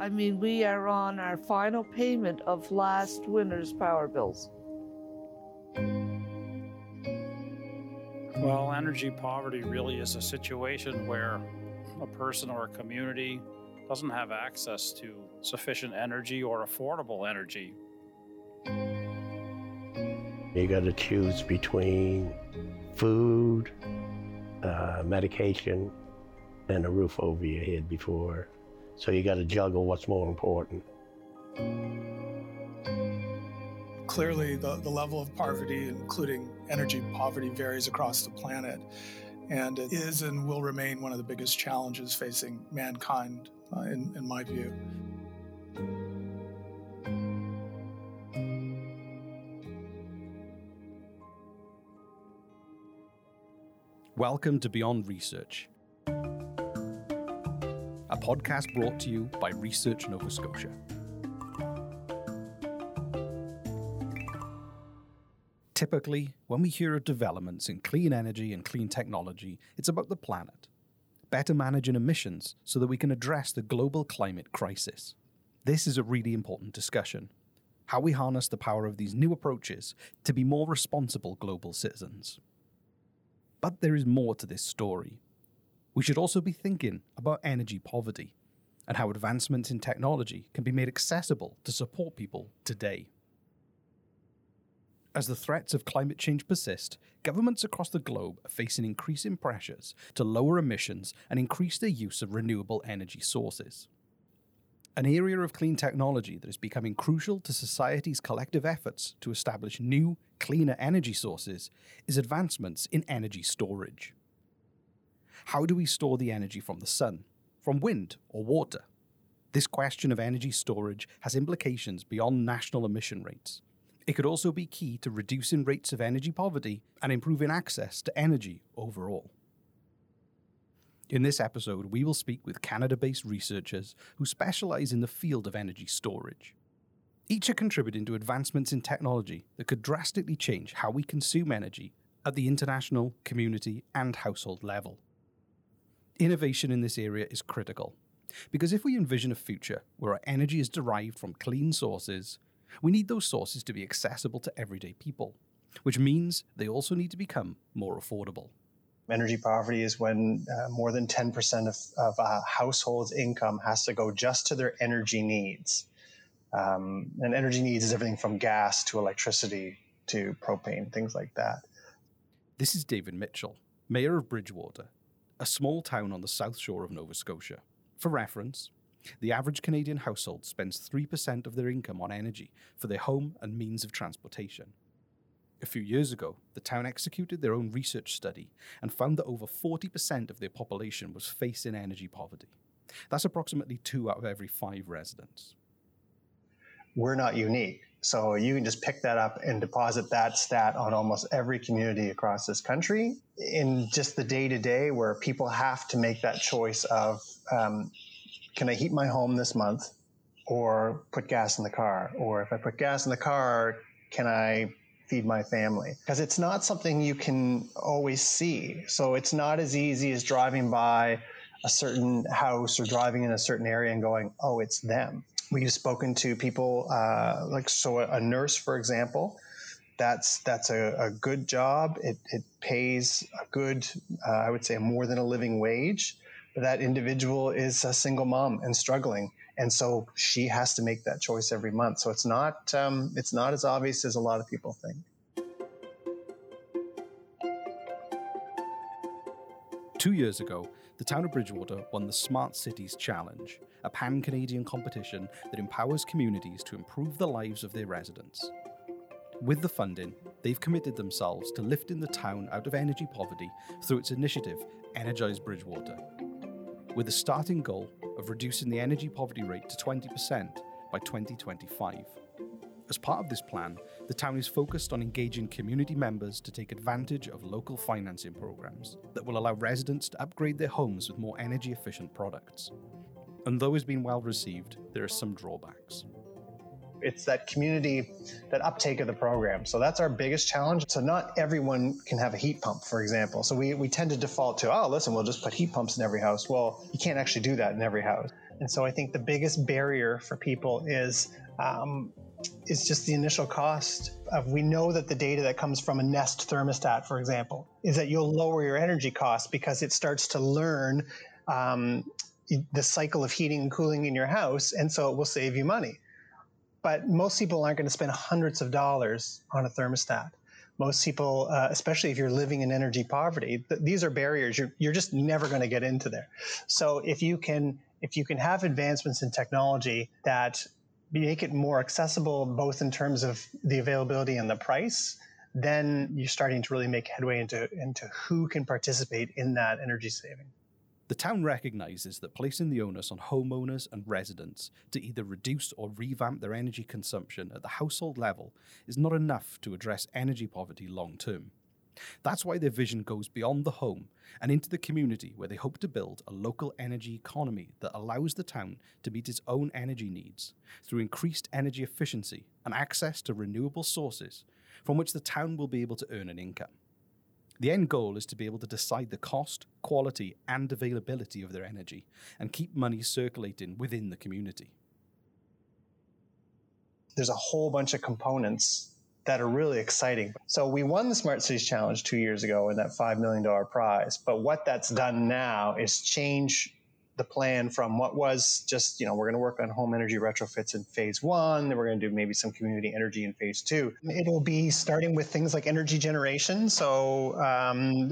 I mean, we are on our final payment of last winter's power bills. Well, energy poverty really is a situation where a person or a community doesn't have access to sufficient energy or affordable energy. You got to choose between food, medication, and a roof over your head before. So you got to juggle what's more important. Clearly, the level of poverty, including energy poverty, varies across the planet, and it is and will remain one of the biggest challenges facing mankind, in my view. Welcome to Beyond Research, a podcast brought to you by Research Nova Scotia. Typically, when we hear of developments in clean energy and clean technology, it's about the planet, better managing emissions so that we can address the global climate crisis. This is a really important discussion, how we harness the power of these new approaches to be more responsible global citizens. But there is more to this story. We should also be thinking about energy poverty and how advancements in technology can be made accessible to support people today. As the threats of climate change persist, governments across the globe are facing increasing pressures to lower emissions and increase their use of renewable energy sources. An area of clean technology that is becoming crucial to society's collective efforts to establish new, cleaner energy sources is advancements in energy storage. How do we store the energy from the sun, from wind, or water? This question of energy storage has implications beyond national emission rates. It could also be key to reducing rates of energy poverty and improving access to energy overall. In this episode, we will speak with Canada-based researchers who specialize in the field of energy storage. Each are contributing to advancements in technology that could drastically change how we consume energy at the international, community, and household level. Innovation in this area is critical, because if we envision a future where our energy is derived from clean sources, we need those sources to be accessible to everyday people, which means they also need to become more affordable. Energy poverty is when more than 10% of a household's income has to go just to their energy needs. And energy needs is everything from gas to electricity to propane, things like that. This is David Mitchell, Mayor of Bridgewater, a small town on the south shore of Nova Scotia. For reference, the average Canadian household spends 3% of their income on energy for their home and means of transportation. A few years ago, the town executed their own research study and found that over 40% of their population was facing energy poverty. That's approximately 2 out of every 5 residents. We're not unique, so you can just pick that up and deposit that stat on almost every community across this country in just the day-to-day where people have to make that choice of, can I heat my home this month or put gas in the car? Or if I put gas in the car, can I feed my family? Because it's not something you can always see. So it's not as easy as driving by a certain house or driving in a certain area and going, oh, it's them. We've spoken to people, a nurse, for example. That's a good job. It pays a good, I would say, more than a living wage. But that individual is a single mom and struggling, and so she has to make that choice every month. So it's not as obvious as a lot of people think. 2 years ago, the town of Bridgewater won the Smart Cities Challenge, a pan-Canadian competition that empowers communities to improve the lives of their residents. With the funding, they've committed themselves to lifting the town out of energy poverty through its initiative, Energize Bridgewater, with a starting goal of reducing the energy poverty rate to 20% by 2025. As part of this plan, the town is focused on engaging community members to take advantage of local financing programs that will allow residents to upgrade their homes with more energy-efficient products. And though it's been well received, there are some drawbacks. It's that community, that uptake of the program. So that's our biggest challenge. So not everyone can have a heat pump, for example. So we tend to default to, we'll just put heat pumps in every house. Well, you can't actually do that in every house. And so I think the biggest barrier for people is just the initial cost of, we know that the data that comes from a Nest thermostat, for example, is that you'll lower your energy costs because it starts to learn the cycle of heating and cooling in your house, and so it will save you money. But most people aren't going to spend hundreds of dollars on a thermostat. Most people, especially if you're living in energy poverty, these are barriers. You're just never going to get into there. So if you can have advancements in technology that make it more accessible, both in terms of the availability and the price, then you're starting to really make headway into who can participate in that energy saving. The town recognises that placing the onus on homeowners and residents to either reduce or revamp their energy consumption at the household level is not enough to address energy poverty long term. That's why their vision goes beyond the home and into the community, where they hope to build a local energy economy that allows the town to meet its own energy needs through increased energy efficiency and access to renewable sources from which the town will be able to earn an income. The end goal is to be able to decide the cost, quality, and availability of their energy and keep money circulating within the community. There's a whole bunch of components that are really exciting. So we won the Smart Cities Challenge 2 years ago in that $5 million prize. But what that's done now is change the plan from what was just, we're going to work on home energy retrofits in phase 1, then we're going to do maybe some community energy in phase 2. It'll be starting with things like energy generation. So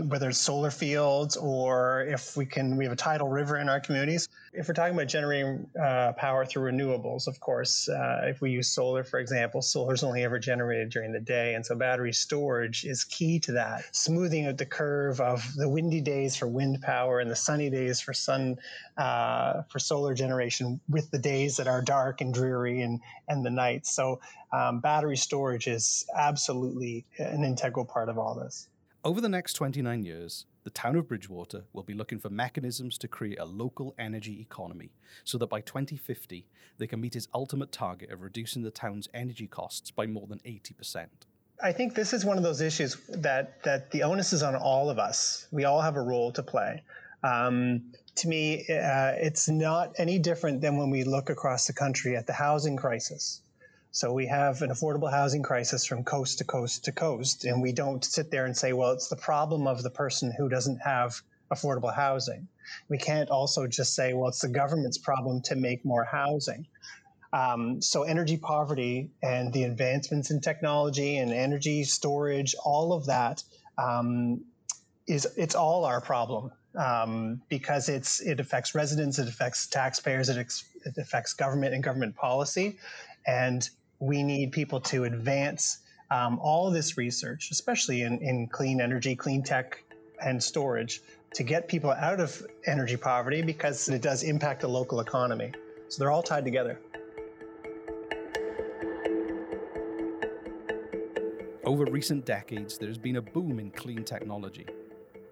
whether it's solar fields or we have a tidal river in our communities. If we're talking about generating power through renewables, of course, if we use solar, for example, solar's only ever generated during the day. And so battery storage is key to that. Smoothing out the curve of the windy days for wind power and the sunny days for solar generation with the days that are dark and dreary and the nights. So battery storage is absolutely an integral part of all this. Over the next 29 years, the town of Bridgewater will be looking for mechanisms to create a local energy economy so that by 2050, they can meet its ultimate target of reducing the town's energy costs by more than 80%. I think this is one of those issues that the onus is on all of us. We all have a role to play. To me, it's not any different than when we look across the country at the housing crisis. So we have an affordable housing crisis from coast to coast to coast, and we don't sit there and say, well, it's the problem of the person who doesn't have affordable housing. We can't also just say, well, it's the government's problem to make more housing. So energy poverty and the advancements in technology and energy storage, all of that it's all our problem. Because it affects residents, it affects taxpayers, it affects government and government policy. And we need people to advance all this research, especially in clean energy, clean tech, and storage, to get people out of energy poverty, because it does impact the local economy. So they're all tied together. Over recent decades, there's been a boom in clean technology.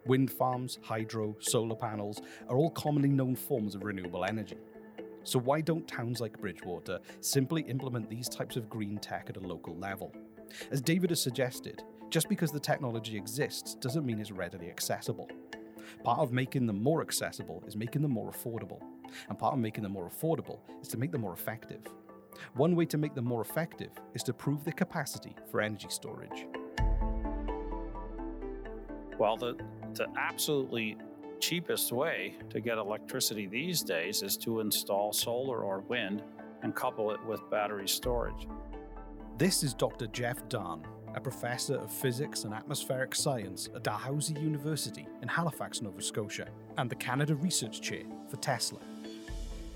Wind farms, hydro, solar panels are all commonly known forms of renewable energy. So why don't towns like Bridgewater simply implement these types of green tech at a local level? As David has suggested, just because the technology exists doesn't mean it's readily accessible. Part of making them more accessible is making them more affordable. And part of making them more affordable is to make them more effective. One way to make them more effective is to prove their capacity for energy storage. Well, the absolutely cheapest way to get electricity these days is to install solar or wind and couple it with battery storage. This is Dr. Jeff Dahn, a professor of physics and atmospheric science at Dalhousie University in Halifax, Nova Scotia, and the Canada Research Chair for Tesla.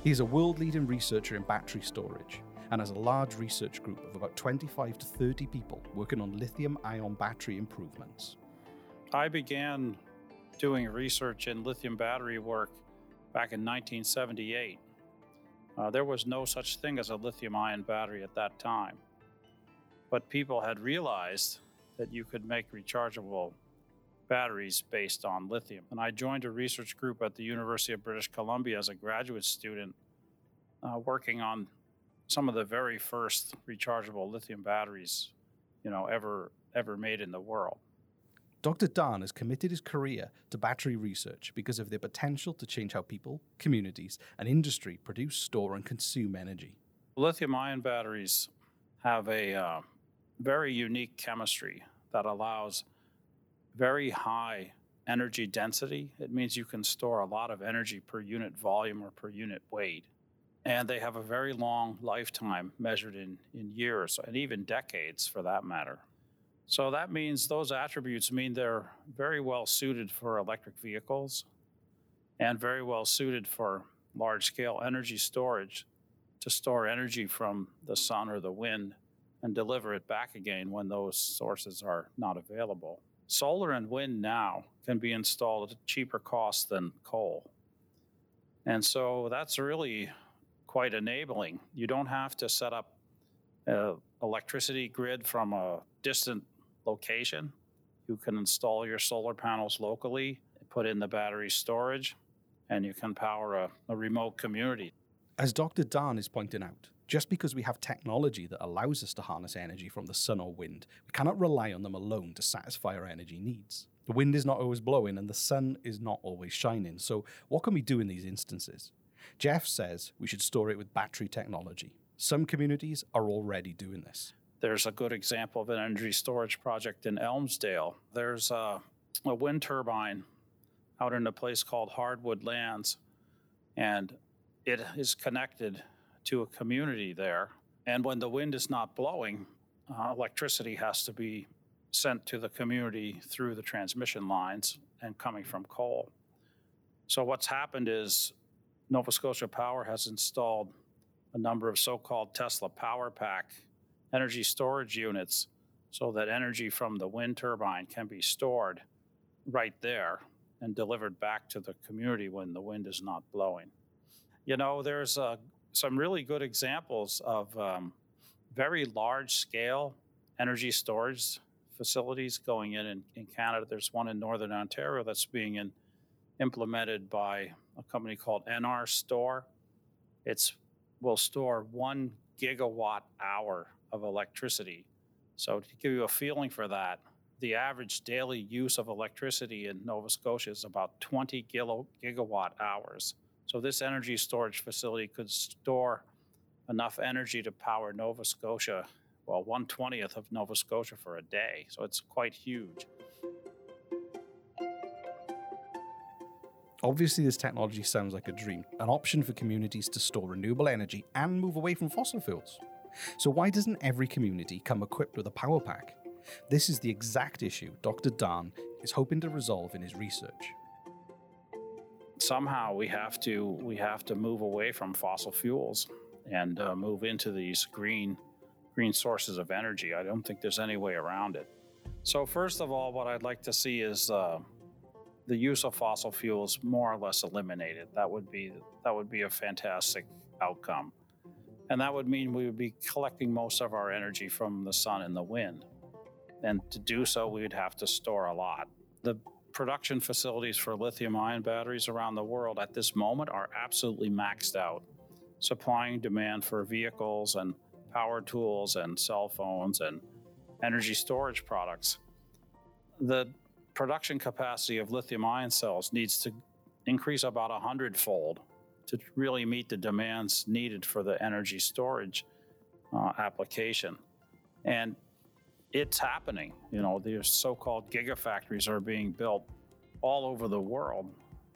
He is a world-leading researcher in battery storage and has a large research group of about 25 to 30 people working on lithium-ion battery improvements. I began doing research in lithium battery work back in 1978. There was no such thing as a lithium-ion battery at that time. But people had realized that you could make rechargeable batteries based on lithium. And I joined a research group at the University of British Columbia as a graduate student, working on some of the very first rechargeable lithium batteries ever made in the world. Dr. Dahn has committed his career to battery research because of their potential to change how people, communities, and industry produce, store, and consume energy. Lithium-ion batteries have a very unique chemistry that allows very high energy density. It means you can store a lot of energy per unit volume or per unit weight. And they have a very long lifetime measured in years and even decades for that matter. So that means those attributes mean they're very well suited for electric vehicles and very well suited for large-scale energy storage to store energy from the sun or the wind and deliver it back again when those sources are not available. Solar and wind now can be installed at cheaper costs than coal. And so that's really quite enabling. You don't have to set up an electricity grid from a distant location. You can install your solar panels locally, put in the battery storage, and you can power a remote community. As Dr. Dahn is pointing out, just because we have technology that allows us to harness energy from the sun or wind, we cannot rely on them alone to satisfy our energy needs. The wind is not always blowing and the sun is not always shining, so what can we do in these instances? Jeff says we should store it with battery technology. Some communities are already doing this. There's a good example of an energy storage project in Elmsdale. There's a wind turbine out in a place called Hardwood Lands, and it is connected to a community there. And when the wind is not blowing, electricity has to be sent to the community through the transmission lines and coming from coal. So what's happened is Nova Scotia Power has installed a number of so-called Tesla Power Pack energy storage units so that energy from the wind turbine can be stored right there and delivered back to the community when the wind is not blowing. You know, there's some really good examples of very large-scale energy storage facilities going in Canada. There's one in Northern Ontario that's being implemented by a company called NR Store. It will store 1 gigawatt hour of electricity. So to give you a feeling for that, the average daily use of electricity in Nova Scotia is about 20 gigawatt hours. So this energy storage facility could store enough energy to power Nova Scotia, well, 1/20th of Nova Scotia for a day. So it's quite huge. Obviously, this technology sounds like a dream, an option for communities to store renewable energy and move away from fossil fuels. So why doesn't every community come equipped with a power pack? This is the exact issue Dr. Dahn is hoping to resolve in his research. Somehow we have to move away from fossil fuels and move into these green sources of energy. I don't think there's any way around it. So first of all, what I'd like to see is the use of fossil fuels more or less eliminated. That would be a fantastic outcome. And that would mean we would be collecting most of our energy from the sun and the wind. And to do so, we would have to store a lot. The production facilities for lithium-ion batteries around the world at this moment are absolutely maxed out, supplying demand for vehicles and power tools and cell phones and energy storage products. The production capacity of lithium-ion cells needs to increase about 100-fold to really meet the demands needed for the energy storage application. And it's happening. You know, these so-called gigafactories are being built all over the world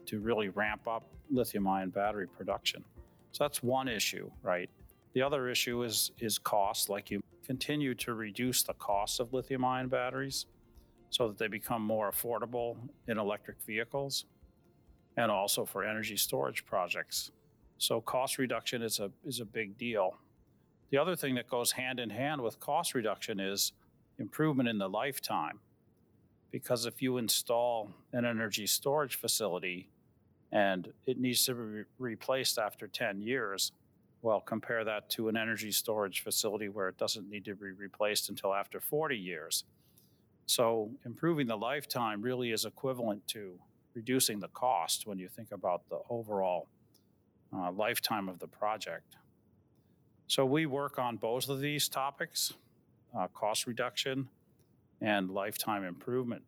to really ramp up lithium-ion battery production. So that's one issue, right? The other issue is cost. Like, you continue to reduce the cost of lithium-ion batteries so that they become more affordable in electric vehicles and also for energy storage projects. So cost reduction is a big deal. The other thing that goes hand in hand with cost reduction is improvement in the lifetime. Because if you install an energy storage facility and it needs to be replaced after 10 years, well, compare that to an energy storage facility where it doesn't need to be replaced until after 40 years. So improving the lifetime really is equivalent to reducing the cost when you think about the overall lifetime of the project. So we work on both of these topics, cost reduction and lifetime improvement.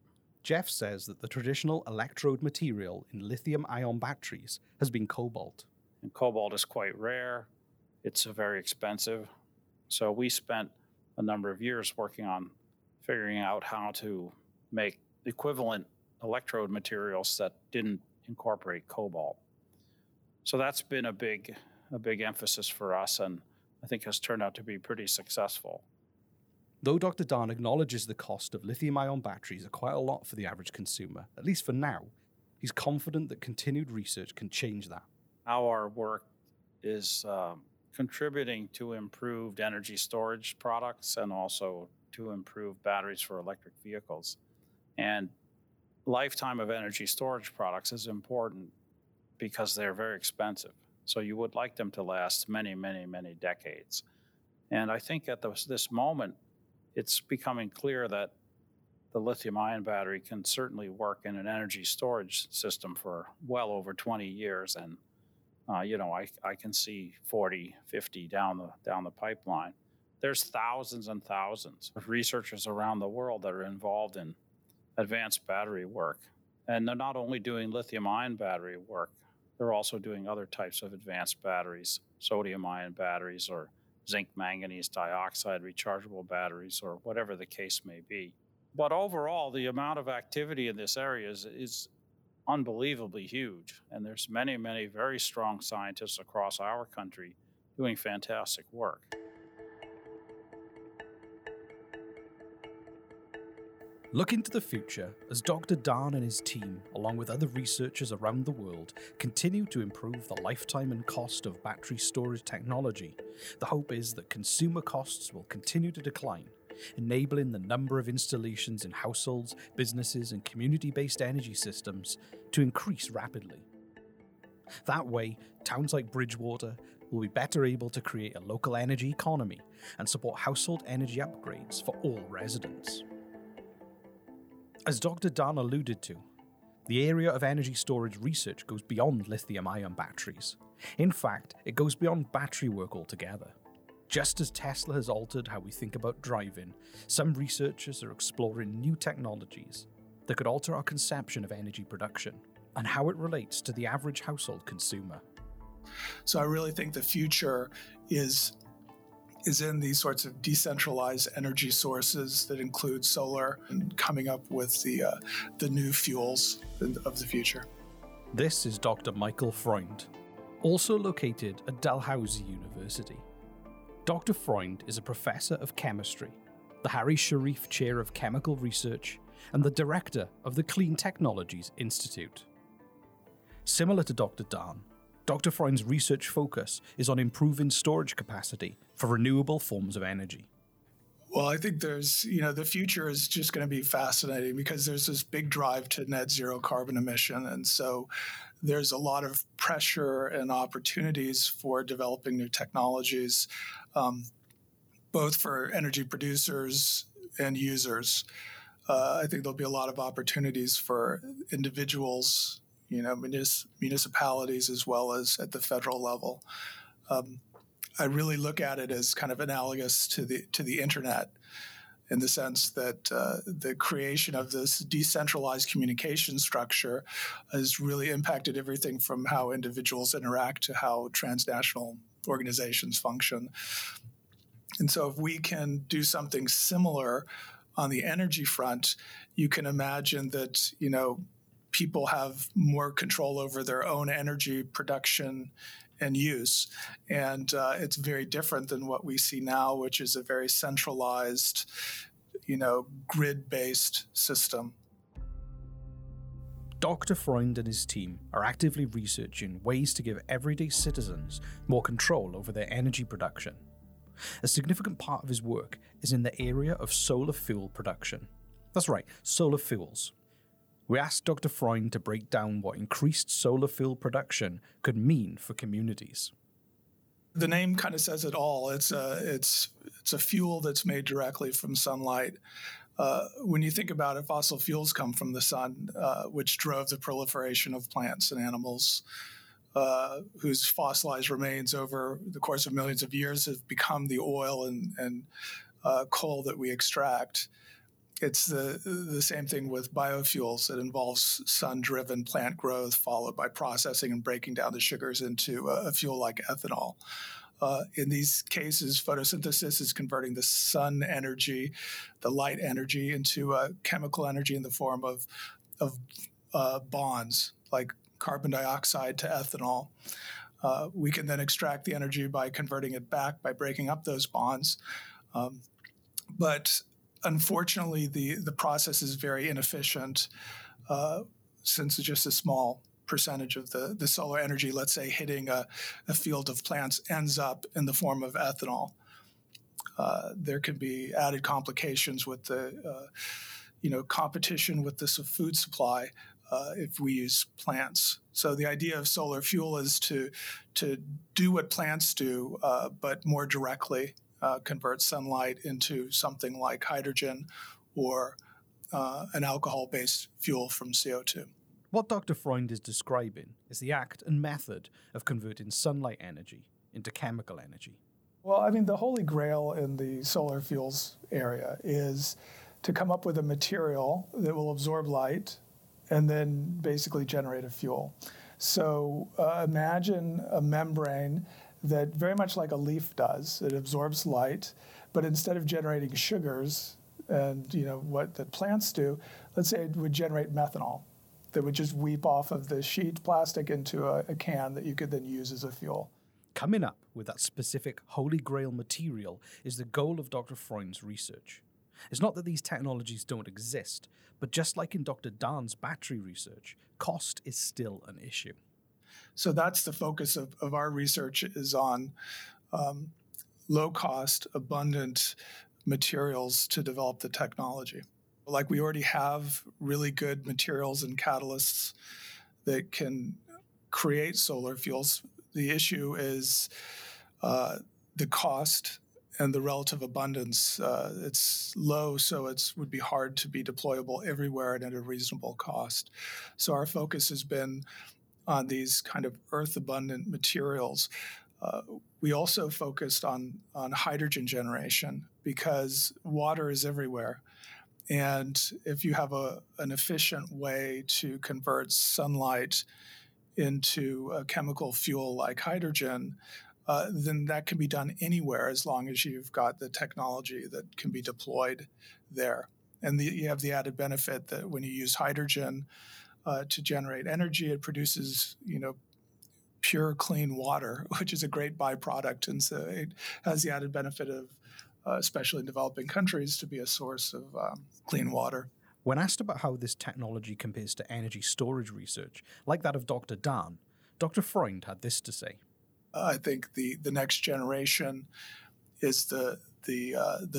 Jeff says that the traditional electrode material in lithium-ion batteries has been cobalt. And cobalt is quite rare. It's very expensive. So we spent a number of years working on figuring out how to make equivalent electrode materials that didn't incorporate cobalt. So that's been a big emphasis for us, and I think has turned out to be pretty successful. Though Dr. Dahn acknowledges the cost of lithium-ion batteries are quite a lot for the average consumer, at least for now, he's confident that continued research can change that. Our work is contributing to improved energy storage products and also to improve batteries for electric vehicles. And lifetime of energy storage products is important because they're very expensive. So you would like them to last many, many, many decades. And I think at this moment, it's becoming clear that the lithium-ion battery can certainly work in an energy storage system for well over 20 years. And, I can see 40, 50 down the pipeline. There's thousands and thousands of researchers around the world that are involved in advanced battery work. And they're not only doing lithium-ion battery work, they're also doing other types of advanced batteries, sodium-ion batteries or zinc manganese dioxide rechargeable batteries or whatever the case may be. But overall, the amount of activity in this area is unbelievably huge. And there's many, many very strong scientists across our country doing fantastic work. Looking to the future, as Dr. Dahn and his team, along with other researchers around the world, continue to improve the lifetime and cost of battery storage technology, the hope is that consumer costs will continue to decline, enabling the number of installations in households, businesses, and community-based energy systems to increase rapidly. That way, towns like Bridgewater will be better able to create a local energy economy and support household energy upgrades for all residents. As Dr. Dahn alluded to, the area of energy storage research goes beyond lithium-ion batteries. In fact, it goes beyond battery work altogether. Just as Tesla has altered how we think about driving, some researchers are exploring new technologies that could alter our conception of energy production and how it relates to the average household consumer. So I really think the future is in these sorts of decentralized energy sources that include solar and coming up with the new fuels of the future. This is Dr. Michael Freund, also located at Dalhousie University. Dr. Freund is a professor of chemistry, the Harry Sharif Chair of Chemical Research, and the director of the Clean Technologies Institute. Similar to Dr. Dahn, Dr. Freund's research focus is on improving storage capacity for renewable forms of energy. Well, I think the future is just going to be fascinating because there's this big drive to net zero carbon emission. And so there's a lot of pressure and opportunities for developing new technologies, both for energy producers and users. I think there'll be a lot of opportunities for individuals, municipalities as well as at the federal level. I really look at it as kind of analogous to the internet in the sense that the creation of this decentralized communication structure has really impacted everything from how individuals interact to how transnational organizations function. And so if we can do something similar on the energy front, you can imagine that, people have more control over their own energy production and use. And it's very different than what we see now, which is a very centralized, grid-based system. Dr. Freund and his team are actively researching ways to give everyday citizens more control over their energy production. A significant part of his work is in the area of solar fuel production. That's right, solar fuels. We asked Dr. Freund to break down what increased solar fuel production could mean for communities. The name kind of says it all. It's a fuel that's made directly from sunlight. When you think about it, fossil fuels come from the sun, which drove the proliferation of plants and animals, whose fossilized remains over the course of millions of years have become the oil and coal that we extract. It's the same thing with biofuels. It involves sun-driven plant growth followed by processing and breaking down the sugars into a fuel like ethanol. In these cases, photosynthesis is converting the sun energy, the light energy, into chemical energy in the form of bonds, like carbon dioxide to ethanol. We can then extract the energy by converting it back by breaking up those bonds. But unfortunately, the process is very inefficient since it's just a small percentage of the solar energy, let's say, hitting a field of plants ends up in the form of ethanol. There can be added complications with the competition with the food supply if we use plants. So the idea of solar fuel is to do what plants do, but more directly convert sunlight into something like hydrogen or an alcohol-based fuel from CO2. What Dr. Freund is describing is the act and method of converting sunlight energy into chemical energy. Well, I mean, the holy grail in the solar fuels area is to come up with a material that will absorb light and then basically generate a fuel. So imagine a membrane that very much like a leaf does. It absorbs light, but instead of generating sugars and what the plants do, let's say it would generate methanol. That would just weep off of the sheet plastic into a can that you could then use as a fuel. Coming up with that specific holy grail material is the goal of Dr. Freund's research. It's not that these technologies don't exist, but just like in Dr. Dahn's battery research, cost is still an issue. So that's the focus of our research, is on low-cost, abundant materials to develop the technology. Like, we already have really good materials and catalysts that can create solar fuels. The issue is the cost and the relative abundance. It's low, so would be hard to be deployable everywhere and at a reasonable cost. So our focus has been on these kind of earth-abundant materials. We also focused on hydrogen generation because water is everywhere. And if you have an efficient way to convert sunlight into a chemical fuel like hydrogen, then that can be done anywhere as long as you've got the technology that can be deployed there. And you have the added benefit that when you use hydrogen to generate energy, it produces pure, clean water, which is a great byproduct. And so it has the added benefit of especially in developing countries, to be a source of clean water. When asked about how this technology compares to energy storage research, like that of Dr. Dahn, Dr. Freund had this to say. I think the next generation is the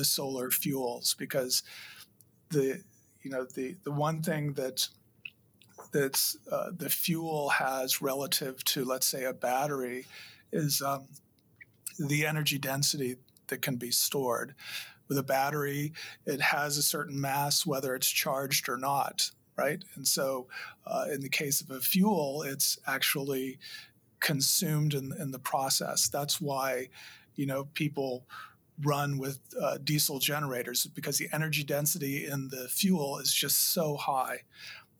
solar fuels, because the one thing that's the fuel has relative to, let's say, a battery is the energy density that can be stored. With a battery, it has a certain mass, whether it's charged or not, right? And so in the case of a fuel, it's actually consumed in the process. That's why, people run with diesel generators, because the energy density in the fuel is just so high.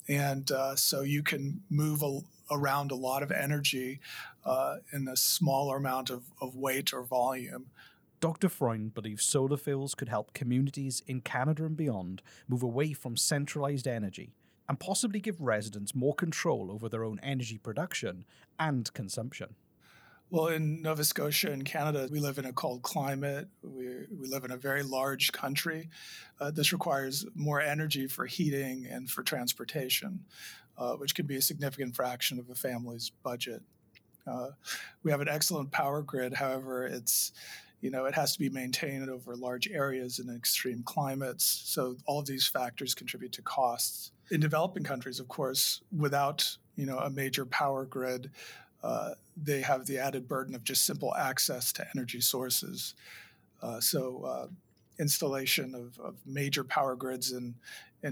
And so you can move around a lot of energy in a smaller amount of weight or volume. Dr. Freund believes solar fuels could help communities in Canada and beyond move away from centralized energy and possibly give residents more control over their own energy production and consumption. Well, in Nova Scotia and Canada, we live in a cold climate. We live in a very large country. This requires more energy for heating and for transportation, which can be a significant fraction of a family's budget. We have an excellent power grid. However, it has to be maintained over large areas in extreme climates. So all of these factors contribute to costs. In developing countries, of course, without a major power grid, they have the added burden of just simple access to energy sources. So installation of major power grids in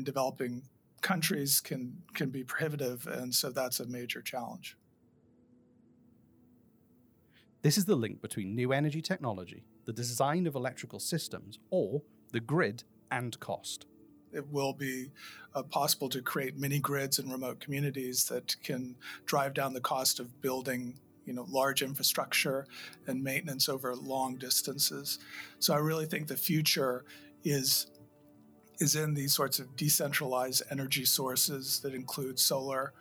developing countries can be prohibitive, and so that's a major challenge. This is the link between new energy technology, the design of electrical systems, or the grid, and cost. it will be possible to create mini grids in remote communities that can drive down the cost of building, you know, large infrastructure and maintenance over long distances. So I really think the future is in these sorts of decentralized energy sources that include solar.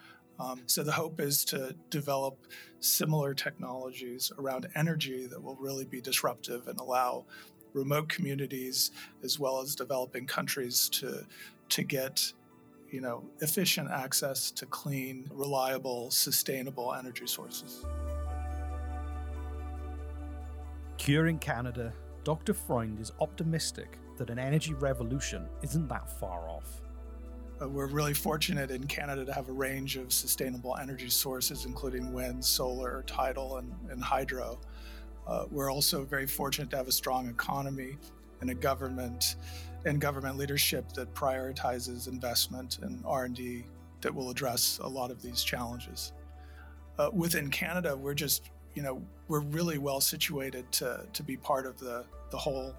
So the hope is to develop similar technologies around energy that will really be disruptive and allow remote communities as well as developing countries to get, you know, efficient access to clean, reliable, sustainable energy sources. Here in Canada, Dr. Freund is optimistic that an energy revolution isn't that far off. We're really fortunate in Canada to have a range of sustainable energy sources, including wind, solar, tidal, and hydro. We're also very fortunate to have a strong economy and a government and government leadership that prioritizes investment and R&D that will address a lot of these challenges. Within Canada, we're just, you know, we're really well situated to be part of the whole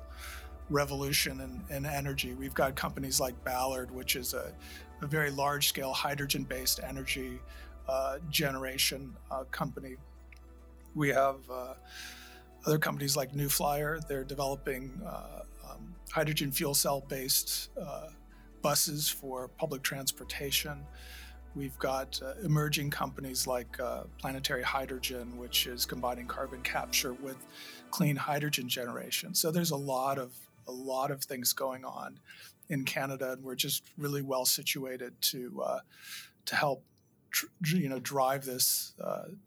revolution in energy. We've got companies like Ballard, which is a very large-scale hydrogen-based energy generation company. We have other companies like New Flyer. They're developing hydrogen fuel cell-based buses for public transportation. We've got emerging companies like Planetary Hydrogen, which is combining carbon capture with clean hydrogen generation. So there's a lot of things going on in Canada, and we're just really well situated to help drive this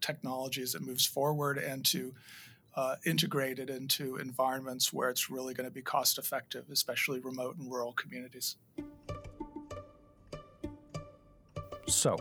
technology as it moves forward and to integrate it into environments where it's really going to be cost effective, especially remote and rural communities. So,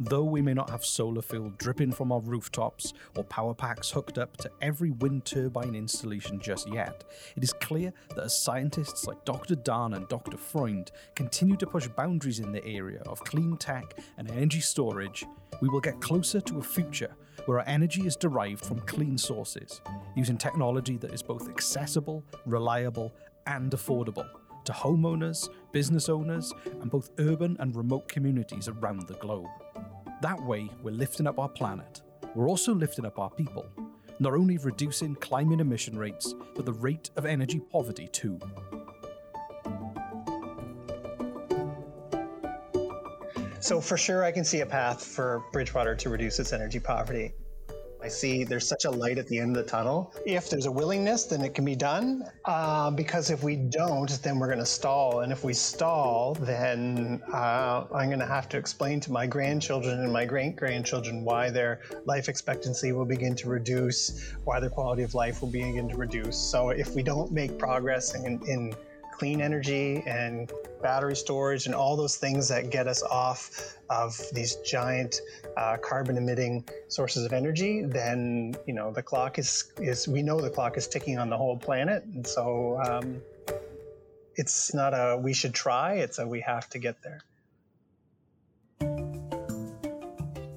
though we may not have solar fuel dripping from our rooftops or power packs hooked up to every wind turbine installation just yet, it is clear that as scientists like Dr. Dahn and Dr. Freund continue to push boundaries in the area of clean tech and energy storage, we will get closer to a future where our energy is derived from clean sources, using technology that is both accessible, reliable, and affordable to homeowners, business owners, and both urban and remote communities around the globe. That way, we're lifting up our planet. We're also lifting up our people, not only reducing climate emission rates, but the rate of energy poverty too. So for sure, I can see a path for Bridgewater to reduce its energy poverty. I see there's such a light at the end of the tunnel. If there's a willingness, then it can be done. Because if we don't, then we're going to stall. And if we stall, then I'm going to have to explain to my grandchildren and my great-grandchildren why their life expectancy will begin to reduce, why their quality of life will begin to reduce. So if we don't make progress in clean energy and battery storage and all those things that get us off of these giant carbon-emitting sources of energy, then, you know, the clock is we know the clock is ticking on the whole planet. And so it's not a we should try, it's a we have to get there.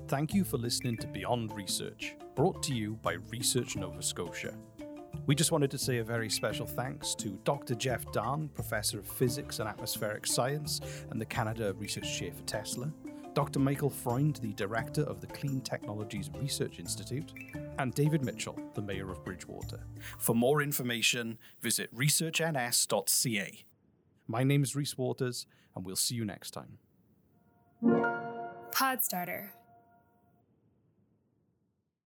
Thank you for listening to Beyond Research, brought to you by Research Nova Scotia. We just wanted to say a very special thanks to Dr. Jeff Dahn, Professor of Physics and Atmospheric Science and the Canada Research Chair for Tesla, Dr. Michael Freund, the Director of the Clean Technologies Research Institute, and David Mitchell, the Mayor of Bridgewater. For more information, visit researchns.ca. My name is Reece Waters, and we'll see you next time. Podstarter.